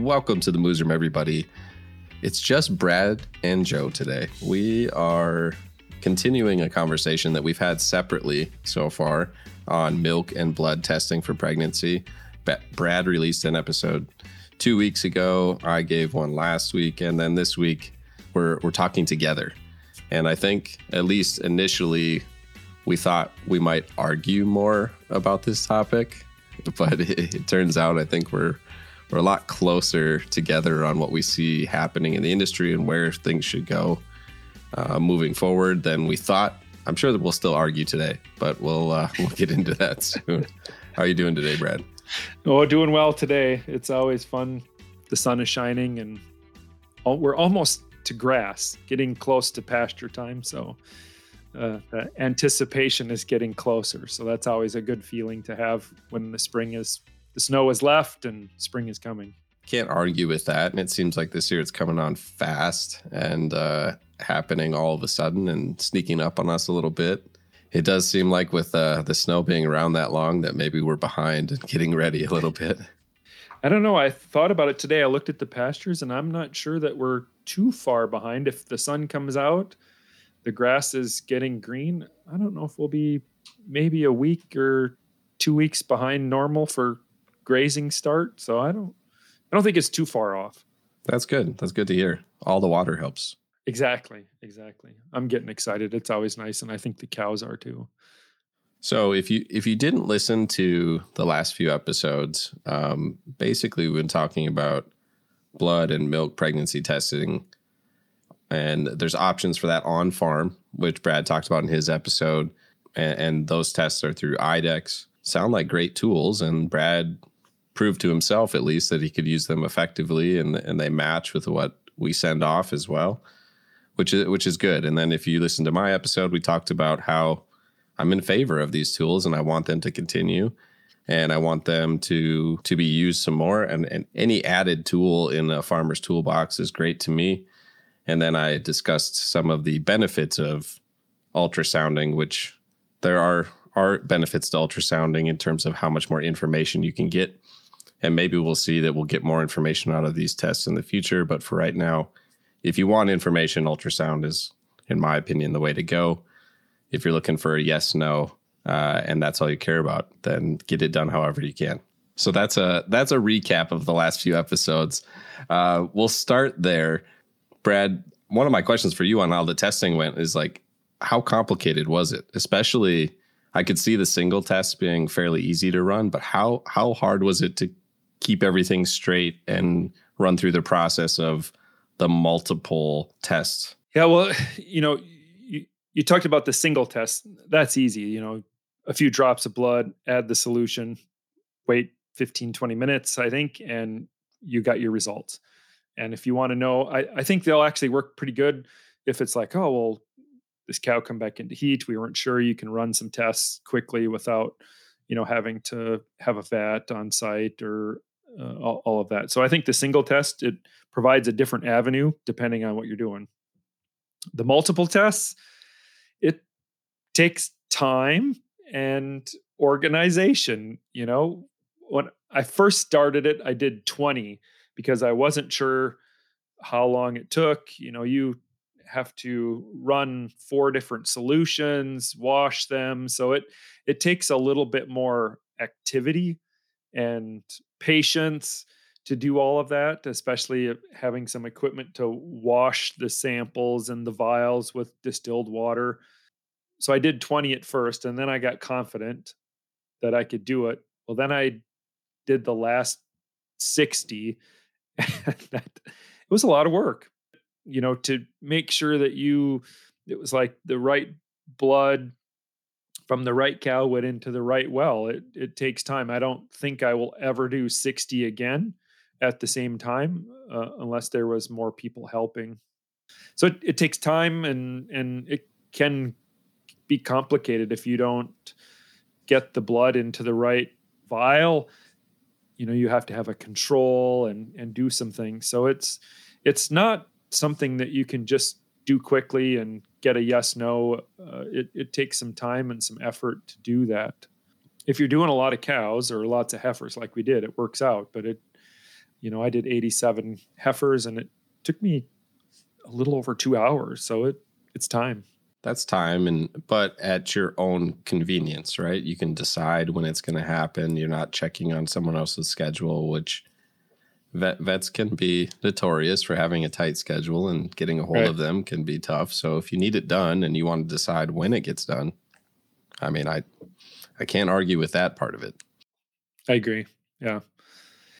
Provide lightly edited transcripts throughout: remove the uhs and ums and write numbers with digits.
Welcome to the Moos Room, everybody. It's just Brad and Joe today. We are continuing a conversation that we've had separately so far on milk and blood testing for pregnancy. Brad released an episode 2 weeks ago. I gave one last week, and then this week we're talking together. And I think at least initially we thought we might argue more about this topic, but it turns out I think we're a lot closer together on what we see happening in the industry and where things should go moving forward than we thought. I'm sure that we'll still argue today, but we'll get into that soon. How are you doing today, Brad? Oh, doing well today. It's always fun. The sun is shining and we're almost to grass, getting close to pasture time. So the anticipation is getting closer. So that's always a good feeling to have when the snow is left and spring is coming. Can't argue with that. And it seems like this year it's coming on fast and happening all of a sudden and sneaking up on us a little bit. It does seem like with the snow being around that long that maybe we're behind and getting ready a little bit. I don't know. I thought about it today. I looked at the pastures and I'm not sure that we're too far behind. If the sun comes out, the grass is getting green. I don't know if we'll be maybe a week or 2 weeks behind normal for grazing start, so I don't think it's too far off. That's good to hear. All the water helps. Exactly. I'm getting excited. It's always nice, and I think the cows are too. So if you didn't listen to the last few episodes, basically we've been talking about blood and milk pregnancy testing, and there's options for that on farm, which Brad talked about in his episode, and those tests are through IDEX. Sound like great tools, and Brad proved to himself at least that he could use them effectively, and they match with what we send off as well, which is good. And then if you listen to my episode, we talked about how I'm in favor of these tools and I want them to continue, and I want them to be used some more. And any added tool in a farmer's toolbox is great to me. And then I discussed some of the benefits of ultrasounding, which there are benefits to ultrasounding in terms of how much more information you can get. And maybe we'll see that we'll get more information out of these tests in the future. But for right now, if you want information, ultrasound is, in my opinion, the way to go. If you're looking for a yes, no, and that's all you care about, then get it done however you can. So that's a recap of the last few episodes. We'll start there. Brad, one of my questions for you on how the testing went is like, how complicated was it? Especially, I could see the single test being fairly easy to run, but how hard was it to keep everything straight and run through the process of the multiple tests? Yeah, well, you talked about the single test. That's easy. A few drops of blood, add the solution, wait 15, 20 minutes, I think, and you got your results. And if you want to know, I think they'll actually work pretty good if it's like, oh, well, this cow come back into heat, we weren't sure. You can run some tests quickly without, having to have a vet on site or all of that. So I think the single test, it provides a different avenue depending on what you're doing. The multiple tests, it takes time and organization. When I first started it, I did 20 because I wasn't sure how long it took. You have to run 4 different solutions, wash them. So it takes a little bit more activity and patience to do all of that, especially having some equipment to wash the samples and the vials with distilled water. So I did 20 at first, and then I got confident that I could do it. Well, then I did the last 60. It was a lot of work. To make sure that it was like the right blood from the right cow went into the right well. It takes time. I don't think I will ever do 60 again at the same time, unless there was more people helping. So it takes time and it can be complicated if you don't get the blood into the right vial. You have to have a control and do some things. So it's not something that you can just do quickly and get a yes, no, it takes some time and some effort to do that. If you're doing a lot of cows or lots of heifers like we did, it works out. But I did 87 heifers and it took me a little over 2 hours. So it's time. That's time, but at your own convenience, right? You can decide when it's going to happen. You're not checking on someone else's schedule, which vets can be notorious for having a tight schedule, and getting a hold of them can be tough. So if you need it done and you want to decide when it gets done, I mean, I can't argue with that part of it. I agree. Yeah.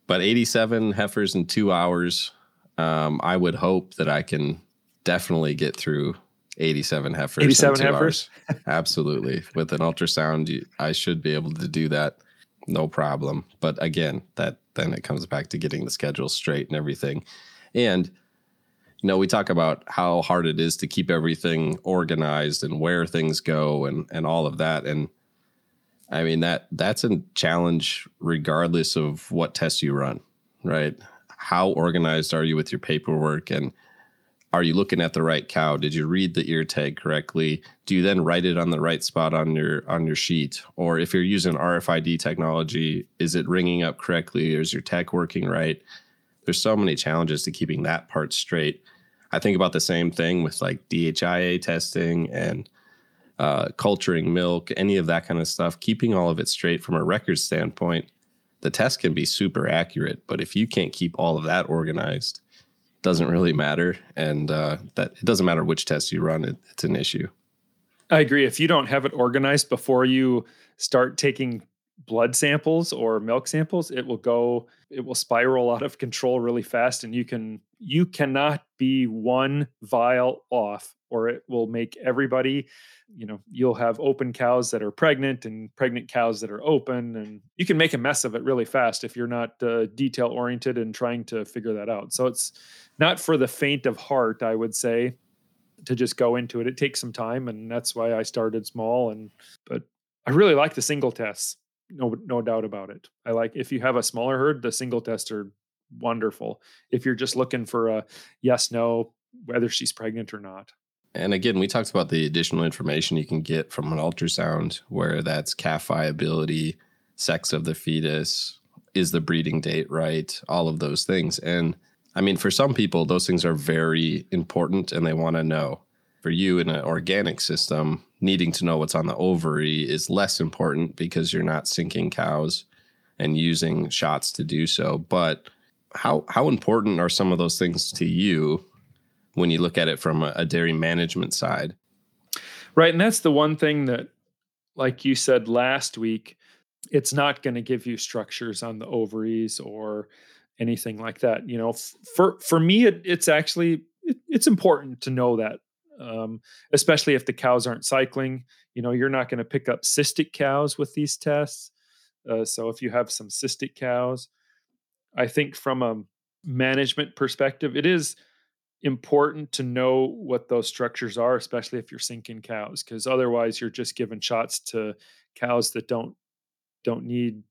But 87 heifers in 2 hours, I would hope that I can definitely get through 87 heifers. 87 heifers? Absolutely. With an ultrasound, I should be able to do that. No problem. But again, then it comes back to getting the schedule straight and everything. And, we talk about how hard it is to keep everything organized and where things go and all of that. And I mean, that's a challenge regardless of what tests you run, right? How organized are you with your paperwork, and are you looking at the right cow? Did you read the ear tag correctly? Do you then write it on the right spot on your sheet? Or if you're using RFID technology, is it ringing up correctly? Or is your tech working right? There's so many challenges to keeping that part straight. I think about the same thing with like DHIA testing and culturing milk, any of that kind of stuff. Keeping all of it straight from a record standpoint, the test can be super accurate, but if you can't keep all of that organized, doesn't really matter, and that it doesn't matter which test you run, it's an issue. I agree. If you don't have it organized before you start taking blood samples or milk samples, it will spiral out of control really fast, and you cannot be one vial off, or it will make everybody, you'll have open cows that are pregnant and pregnant cows that are open, and you can make a mess of it really fast if you're not detail oriented and trying to figure that out. So it's not for the faint of heart, I would say, to just go into it. It takes some time, and that's why I started small. But I really like the single tests. No doubt about it. I like, if you have a smaller herd, the single tests are wonderful. If you're just looking for a yes, no, whether she's pregnant or not. And again, we talked about the additional information you can get from an ultrasound, where that's calf viability, sex of the fetus, is the breeding date right, all of those things. And I mean, for some people, those things are very important and they want to know. For you in an organic system, needing to know what's on the ovary is less important because you're not sinking cows and using shots to do so. But how important are some of those things to you when you look at it from a dairy management side? Right. And that's the one thing that, like you said last week, it's not going to give you structures on the ovaries or anything like that. For me, it's important to know that, especially if the cows aren't cycling. You're not going to pick up cystic cows with these tests. So if you have some cystic cows, I think from a management perspective, it is important to know what those structures are, especially if you're sinking cows, because otherwise you're just giving shots to cows that don't need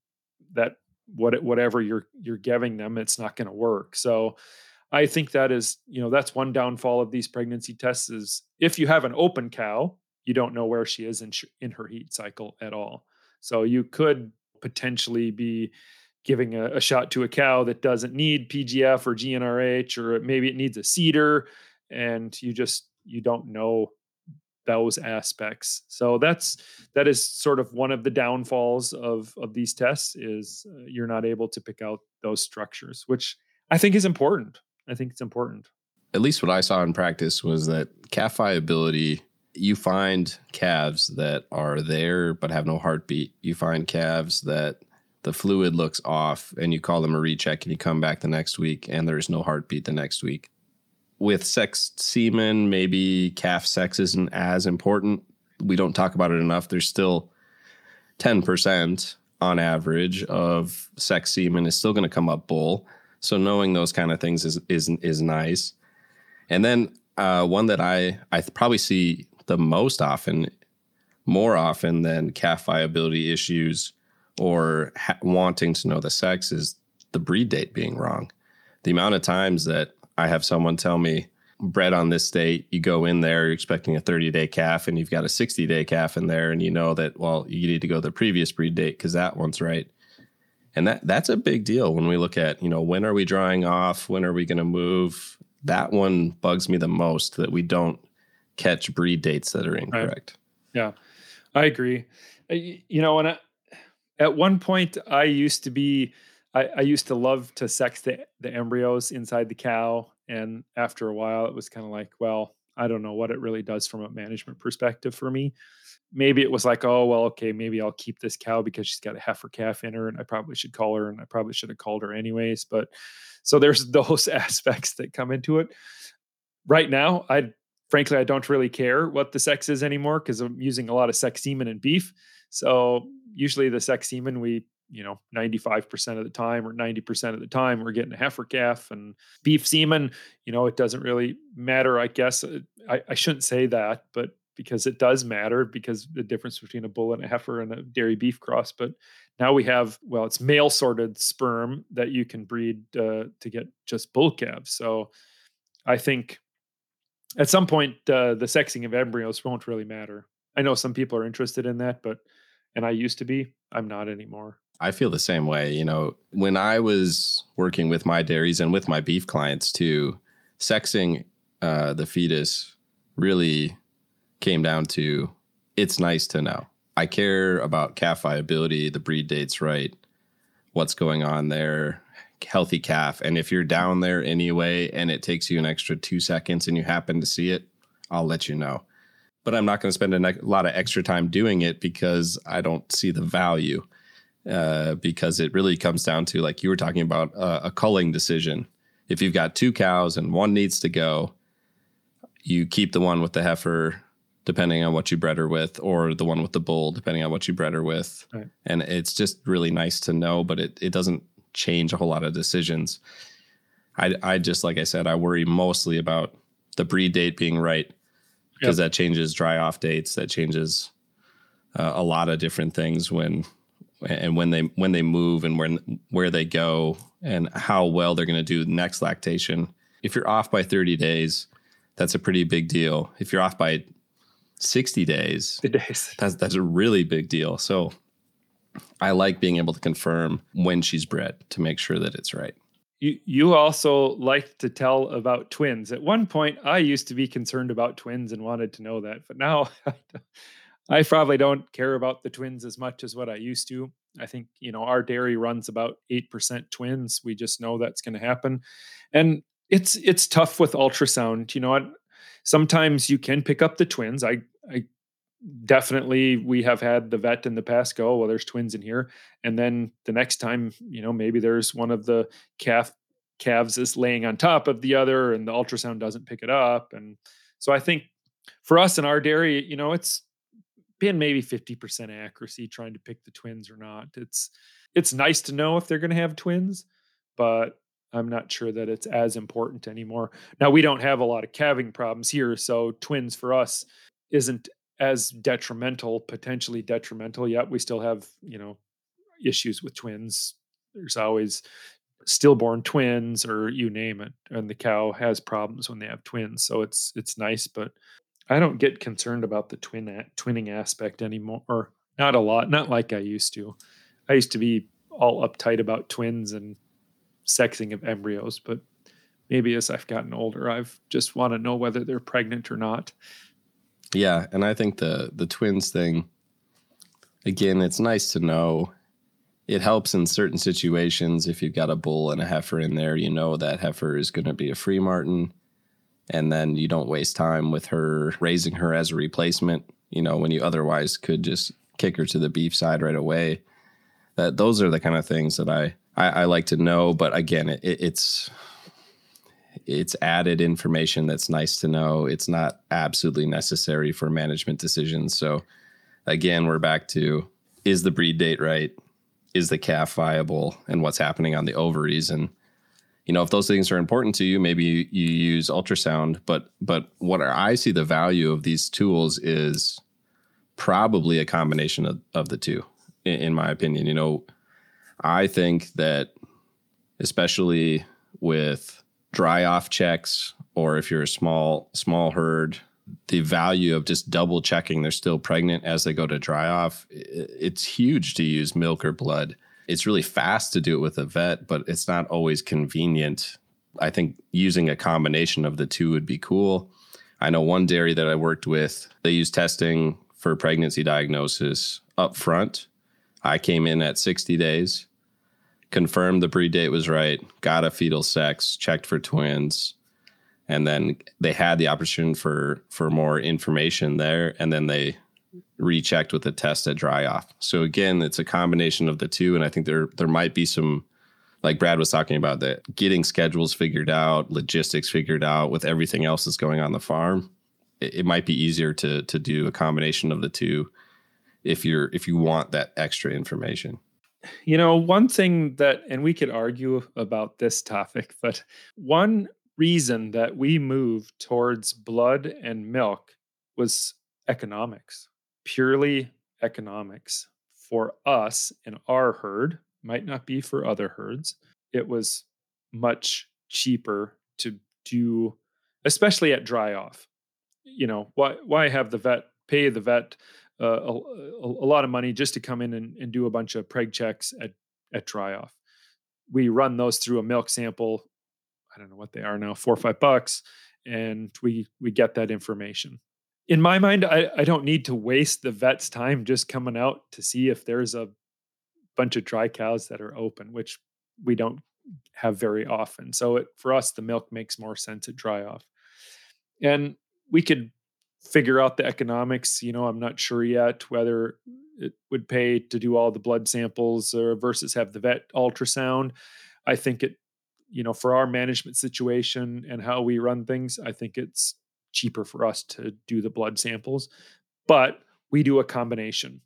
that. Whatever you're giving them, it's not going to work. So I think that is, that's one downfall of these pregnancy tests is if you have an open cow, you don't know where she is in her heat cycle at all. So you could potentially be giving a shot to a cow that doesn't need PGF or GnRH, or maybe it needs a cedar, and you don't know those aspects. So that is sort of one of the downfalls of these tests is you're not able to pick out those structures, which I think is important. I think it's important. At least what I saw in practice was that calf viability, you find calves that are there but have no heartbeat. You find calves that the fluid looks off, and you call them a recheck, and you come back the next week and there's no heartbeat the next week. With sexed semen, maybe calf sex isn't as important. We don't talk about it enough. There's still 10% on average of sexed semen is still going to come up bull. So knowing those kind of things is nice. And then one that I probably see the most often, more often than calf viability issues, or wanting to know the sex, is the breed date being wrong. The amount of times that I have someone tell me, bred on this date, you go in there, you're expecting a 30-day calf, and you've got a 60-day calf in there, and you know that, well, you need to go to the previous breed date because that one's right. And that's a big deal when we look at, you know, when are we drawing off? When are we going to move? That one bugs me the most, that we don't catch breed dates that are incorrect. Right. Yeah, I agree. You know, and at one point I used to love to sex the embryos inside the cow. And after a while, it was kind of like, well, I don't know what it really does from a management perspective for me. Maybe it was like, oh, well, okay, maybe I'll keep this cow because she's got a heifer calf in her and I probably should call her, and I probably should have called her anyways. But so there's those aspects that come into it. Right now, I don't really care what the sex is anymore because I'm using a lot of sex semen in beef. So usually the sex semen, we, you know, 95% of the time or 90% of the time, we're getting a heifer calf. And beef semen, you know, it doesn't really matter, I guess. I shouldn't say that, but because it does matter, because the difference between a bull and a heifer and a dairy beef cross. But now we have, well, it's male sorted sperm that you can breed to get just bull calves. So I think at some point, the sexing of embryos won't really matter. I know some people are interested in that, and I used to be, I'm not anymore. I feel the same way. You know, when I was working with my dairies and with my beef clients too, sexing the fetus really came down to, it's nice to know. I care about calf viability, the breed date's right, what's going on there, healthy calf. And if you're down there anyway, and it takes you an extra 2 seconds and you happen to see it, I'll let you know. But I'm not going to spend a lot of extra time doing it because I don't see the value. Because it really comes down to, like you were talking about, a culling decision. If you've got two cows and one needs to go, you keep the one with the heifer, depending on what you bred her with, or the one with the bull, depending on what you bred her with. Right. And it's just really nice to know, but it doesn't change a whole lot of decisions. I just, like I said, I worry mostly about the breed date being right, because that changes dry off dates, that changes a lot of different things when they move and where they go and how well they're going to do next lactation. If you're off by 30 days, that's a pretty big deal. If you're off by 60 days. That's a really big deal. So I like being able to confirm when she's bred to make sure that it's right. You also like to tell about twins. At one point, I used to be concerned about twins and wanted to know that, but now I probably don't care about the twins as much as what I used to. I think, you know, our dairy runs about 8% twins. We just know that's going to happen. And it's tough with ultrasound. You know, sometimes you can pick up the twins. I definitely, we have had the vet in the past go, well, there's twins in here. And then the next time, you know, maybe there's one of the calves is laying on top of the other and the ultrasound doesn't pick it up. And so I think for us in our dairy, you know, it's been maybe 50% accuracy trying to pick the twins or not. It's nice to know if they're going to have twins, but I'm not sure that it's as important anymore. Now, we don't have a lot of calving problems here, so twins for us isn't as potentially detrimental yet. We still have, you know, issues with twins. There's always stillborn twins or you name it, and the cow has problems when they have twins. So it's nice, but I don't get concerned about the twinning aspect anymore, or not a lot, not like I used to. I used to be all uptight about twins and sexing of embryos, but maybe as I've gotten older, I've just want to know whether they're pregnant or not. Yeah, and I think the twins thing, again, it's nice to know. It helps in certain situations. If you've got a bull and a heifer in there, you know that heifer is going to be a free martin. And then you don't waste time with her, raising her as a replacement, you know, when you otherwise could just kick her to the beef side right away. Those are the kind of things that I like to know. But again, it's added information that's nice to know. It's not absolutely necessary for management decisions. So again, we're back to, is the breed date right? Is the calf viable? And what's happening on the ovaries? And you know, if those things are important to you, maybe you use ultrasound. But what I see the value of these tools is probably a combination of the two, in my opinion. You know, I think that especially with dry off checks or if you're a small herd, the value of just double checking they're still pregnant as they go to dry off, it's huge to use milk or blood. It's really fast to do it with a vet, but it's not always convenient. I think using a combination of the two would be cool. I know one dairy that I worked with, they use testing for pregnancy diagnosis up front. I came in at 60 days, confirmed the breed date was right, got a fetal sex, checked for twins, and then they had the opportunity for more information there, and then they rechecked with a test at dry off. So again, it's a combination of the two, and I think there might be some, like Brad was talking about, that getting schedules figured out, logistics figured out with everything else that's going on the farm, it might be easier to do a combination of the two if you want that extra information. You know, one thing that, and we could argue about this topic, but one reason that we moved towards blood and milk was economics, purely economics for us and our herd. Might not be for other herds. It was much cheaper to do, especially at dry off. You know, why have the vet pay the vet a lot of money just to come in and do a bunch of preg checks at dry off? We run those through a milk sample. I don't know what they are now, $4 or $5, and we get that information. In my mind, I don't need to waste the vet's time just coming out to see if there's a bunch of dry cows that are open, which we don't have very often. So for us, the milk makes more sense at dry off. And we could figure out the economics. You know, I'm not sure yet whether it would pay to do all the blood samples or versus have the vet ultrasound. I think it, you know, for our management situation and how we run things, I think it's cheaper for us to do the blood samples, but we do a combination.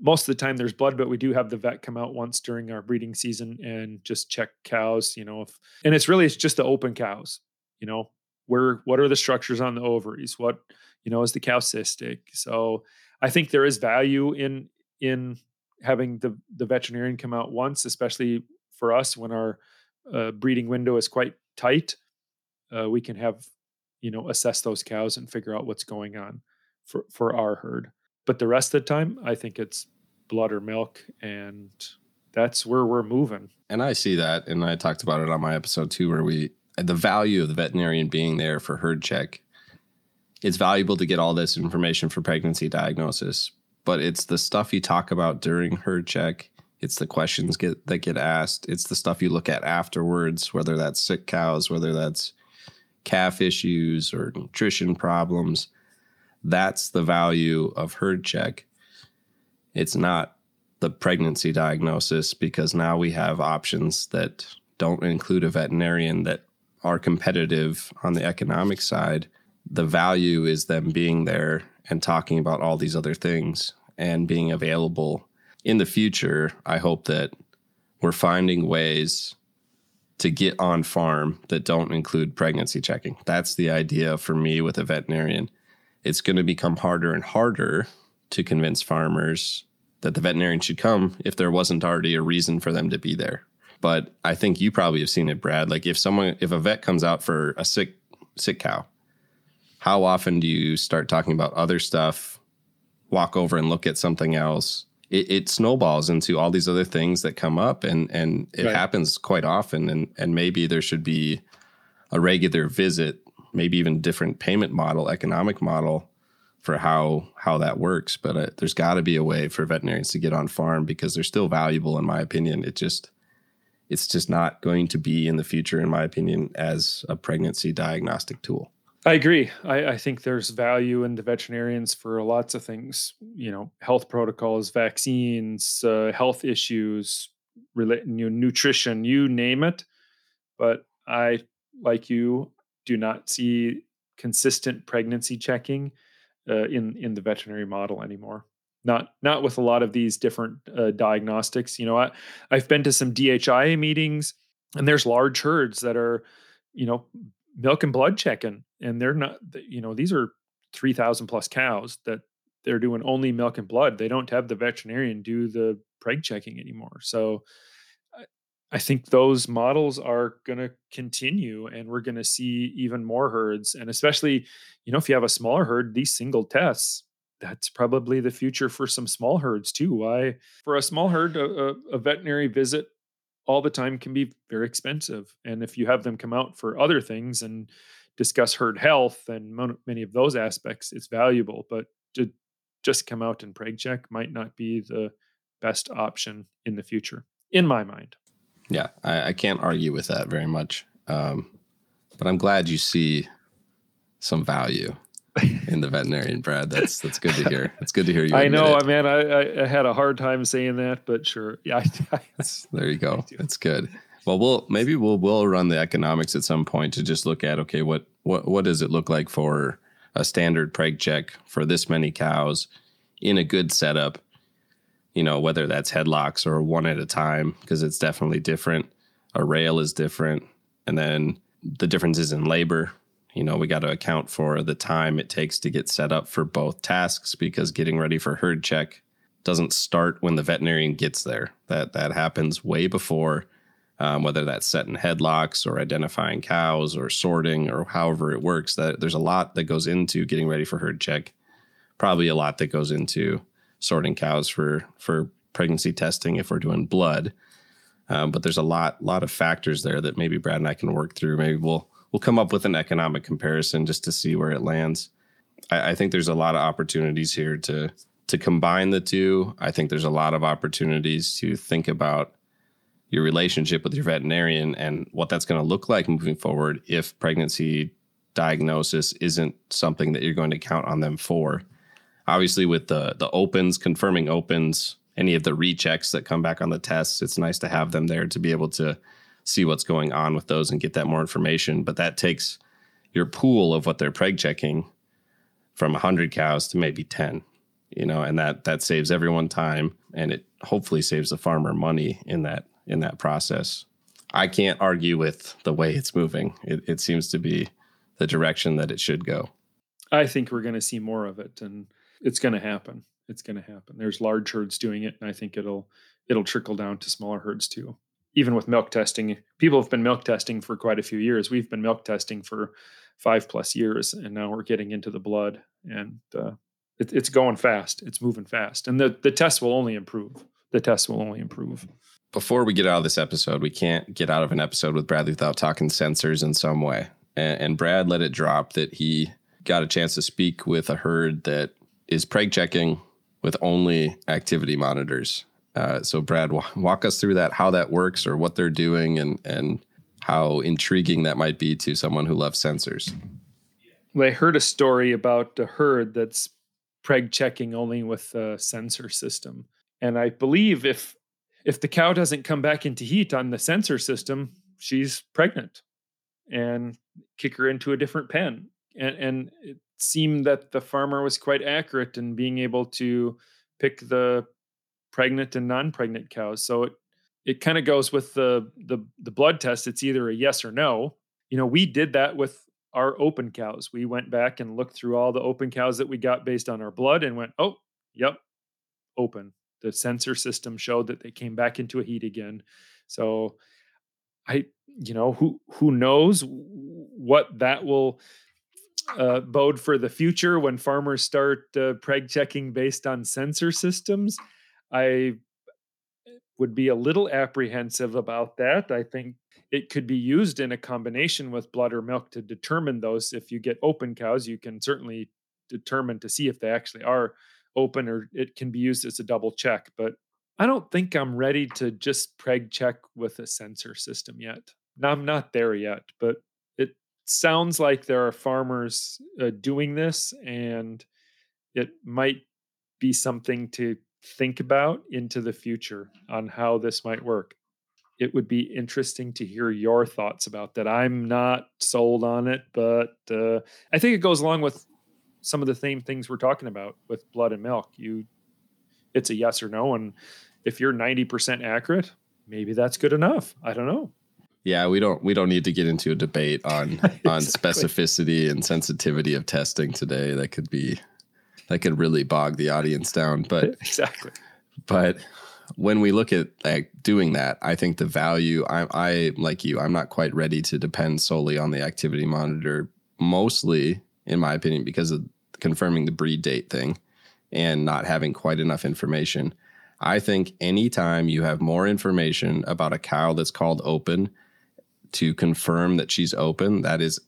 Most of the time there's blood, but we do have the vet come out once during our breeding season and just check cows, you know, and it's just the open cows, you know, what are the structures on the ovaries? What, you know, is the cow cystic? So I think there is value in having the veterinarian come out once, especially for us when our breeding window is quite tight. We can have, you know, assess those cows and figure out what's going on for our herd. But the rest of the time, I think it's blood or milk, and that's where we're moving. And I see that, and I talked about it on my episode too, where the value of the veterinarian being there for herd check. It's valuable to get all this information for pregnancy diagnosis, but it's the stuff you talk about during herd check. It's the questions that get asked. It's the stuff you look at afterwards, whether that's sick cows, whether that's calf issues or nutrition problems. That's the value of herd check. It's not the pregnancy diagnosis, because now we have options that don't include a veterinarian that are competitive on the economic side. The value is them being there and talking about all these other things and being available. In the future, I hope that we're finding ways to get on farm that don't include pregnancy checking. That's the idea for me with a veterinarian. It's going to become harder and harder to convince farmers that the veterinarian should come if there wasn't already a reason for them to be there. But I think you probably have seen it, Brad. Like if a vet comes out for a sick cow, how often do you start talking about other stuff, walk over and look at something else? It snowballs into all these other things that come up, and it right. happens quite often. And maybe there should be a regular visit, maybe even different payment model, economic model for how that works. But there's got to be a way for veterinarians to get on farm, because they're still valuable, in my opinion. It's just not going to be in the future, in my opinion, as a pregnancy diagnostic tool. I agree. I think there's value in the veterinarians for lots of things, you know, health protocols, vaccines, health issues, nutrition, you name it. But I, like you, do not see consistent pregnancy checking in the veterinary model anymore. Not with a lot of these different diagnostics. You know, I've been to some DHIA meetings, and there's large herds that are, you know, milk and blood checking, and they're not. You know, these are 3,000 plus cows that they're doing only milk and blood. They don't have the veterinarian do the preg checking anymore. So I think those models are going to continue, and we're going to see even more herds. And especially, you know, if you have a smaller herd, these single tests, that's probably the future for some small herds too. Why? For a small herd, a veterinary visit all the time can be very expensive. And if you have them come out for other things and discuss herd health and many of those aspects, it's valuable. But to just come out and preg check might not be the best option in the future, in my mind. Yeah, I can't argue with that very much. But I'm glad you see some value in the veterinarian, Brad. That's good to hear. It's good to hear you. I know, man. I had a hard time saying that, but sure. Yeah. There you go. It's good. Well, we'll run the economics at some point to just look at, okay, what does it look like for a standard preg check for this many cows in a good setup? You know, whether that's headlocks or one at a time, because it's definitely different. A rail is different. And then the differences in labor. You know, we got to account for the time it takes to get set up for both tasks, because getting ready for herd check doesn't start when the veterinarian gets there. That happens way before, whether that's setting headlocks or identifying cows or sorting or however it works. That there's a lot that goes into getting ready for herd check, probably a lot that goes into sorting cows for pregnancy testing if we're doing blood. But there's a lot of factors there that maybe Brad and I can work through. Maybe we'll come up with an economic comparison just to see where it lands. I think there's a lot of opportunities here to combine the two. I think there's a lot of opportunities to think about your relationship with your veterinarian and what that's going to look like moving forward if pregnancy diagnosis isn't something that you're going to count on them for. Obviously, with the opens, confirming opens, any of the rechecks that come back on the tests, it's nice to have them there to be able to see what's going on with those and get that more information. But that takes your pool of what they're preg checking from 100 cows to maybe 10, you know, and that saves everyone time, and it hopefully saves the farmer money in that process. I can't argue with the way it's moving. It seems to be the direction that it should go. I think we're going to see more of it, and it's going to happen. It's going to happen. There's large herds doing it, and I think it'll trickle down to smaller herds too. Even with milk testing, people have been milk testing for quite a few years. We've been milk testing for 5+ years, and now we're getting into the blood, and it's going fast. It's moving fast, and the tests will only improve. The tests will only improve. Before we get out of this episode, we can't get out of an episode with Bradley without talking sensors in some way. And Brad let it drop that he got a chance to speak with a herd that is preg checking with only activity monitors. So Brad, walk us through that, how that works or what they're doing, and how intriguing that might be to someone who loves sensors. Well, I heard a story about a herd that's preg checking only with a sensor system. And I believe if the cow doesn't come back into heat on the sensor system, she's pregnant, and kick her into a different pen. And it seemed that the farmer was quite accurate in being able to pick the pregnant and non-pregnant cows. So it kind of goes with the blood test. It's either a yes or no. You know, we did that with our open cows. We went back and looked through all the open cows that we got based on our blood and went, oh, yep, open. The sensor system showed that they came back into a heat again. So who knows what that will bode for the future when farmers start preg checking based on sensor systems. I would be a little apprehensive about that. I think it could be used in a combination with blood or milk to determine those. If you get open cows, you can certainly determine to see if they actually are open, or it can be used as a double check. But I don't think I'm ready to just preg check with a sensor system yet. Now, I'm not there yet, but it sounds like there are farmers doing this, and it might be something to think about into the future on how this might work. It would be interesting to hear your thoughts about that. I'm not sold on it, but I think it goes along with some of the same things we're talking about with blood and milk. It's a yes or no, and if you're 90% accurate, maybe that's good enough. I don't know. Yeah, we don't need to get into a debate on on specificity and sensitivity of testing today. That could really bog the audience down, but exactly. But when we look at doing that, I think the value, I like you, I'm not quite ready to depend solely on the activity monitor, mostly, in my opinion, because of confirming the breed date thing and not having quite enough information. I think anytime you have more information about a cow that's called open to confirm that she's open, that is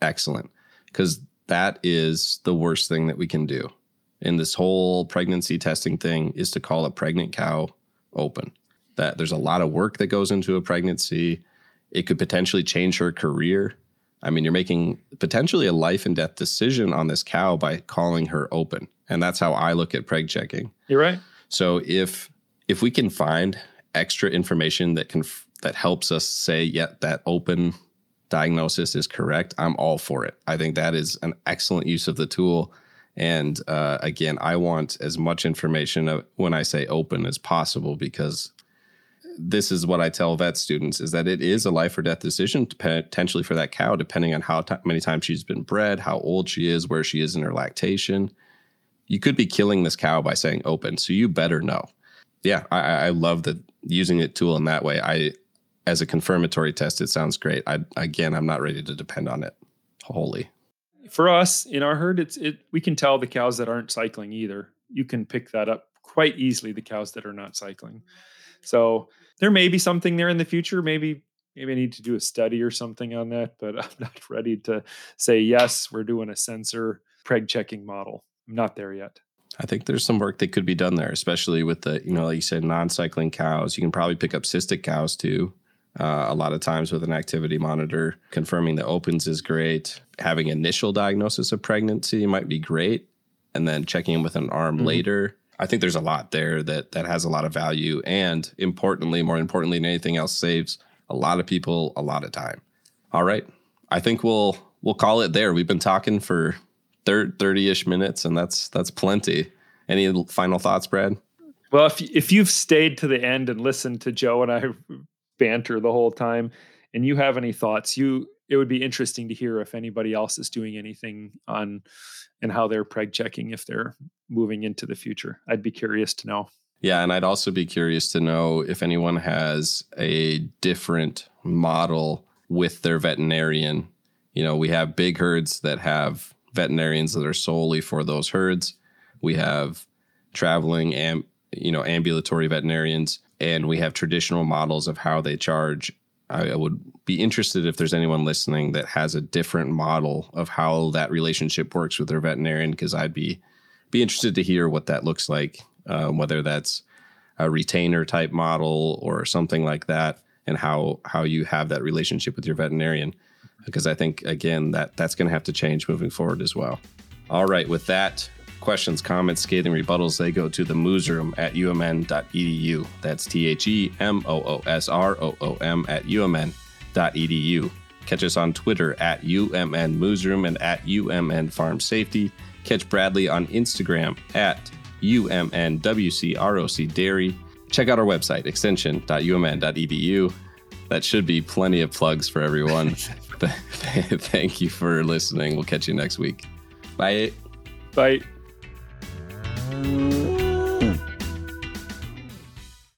excellent, because that is the worst thing that we can do. And this whole pregnancy testing thing is to call a pregnant cow open. That there's a lot of work that goes into a pregnancy. It could potentially change her career. I mean, you're making potentially a life and death decision on this cow by calling her open. And that's how I look at preg checking. You're right. So if we can find extra information that that helps us say, yeah, that open diagnosis is correct, I'm all for it. I think that is an excellent use of the tool. And again, I want as much information when I say open as possible, because this is what I tell vet students, is that it is a life or death decision potentially for that cow, depending on how many times she's been bred, how old she is, where she is in her lactation. You could be killing this cow by saying open, so you better know. Yeah, I love that, using the tool in that way. As a confirmatory test, it sounds great. Again, I'm not ready to depend on it wholly. For us, in our herd, we can tell the cows that aren't cycling either. You can pick that up quite easily, the cows that are not cycling. So there may be something there in the future. Maybe I need to do a study or something on that, but I'm not ready to say, yes, we're doing a sensor preg checking model. I'm not there yet. I think there's some work that could be done there, especially with the, like you said, non-cycling cows. You can probably pick up cystic cows too. A lot of times with an activity monitor, confirming the opens is great. Having initial diagnosis of pregnancy might be great. And then checking in with an arm later. I think there's a lot there that has a lot of value. And more importantly than anything else, saves a lot of people a lot of time. All right. I think we'll call it there. We've been talking for 30-ish minutes, and that's plenty. Any final thoughts, Brad? Well, if you've stayed to the end and listened to Joe and I banter the whole time, and you have any thoughts, it would be interesting to hear if anybody else is doing anything on and how they're preg checking if they're moving into the future. I'd be curious to know. Yeah, and I'd also be curious to know if anyone has a different model with their veterinarian. We have big herds that have veterinarians that are solely for those herds. We have traveling ambulatory veterinarians, and we have traditional models of how they charge. I would be interested if there's anyone listening that has a different model of how that relationship works with their veterinarian, because I'd be interested to hear what that looks like, whether that's a retainer type model or something like that, and how you have that relationship with your veterinarian. Because I think, again, that's going to have to change moving forward as well. All right, with that, questions, comments, scathing rebuttals, they go to themoosroom@umn.edu. That's themoosroom@umn.edu. Catch us on Twitter @UMNmoosroom and @UMN Farm Safety. Catch Bradley on Instagram @UMNWCROCDairy. Check out our website, extension.umn.edu. That should be plenty of plugs for everyone. Thank you for listening. We'll catch you next week. Bye. Bye.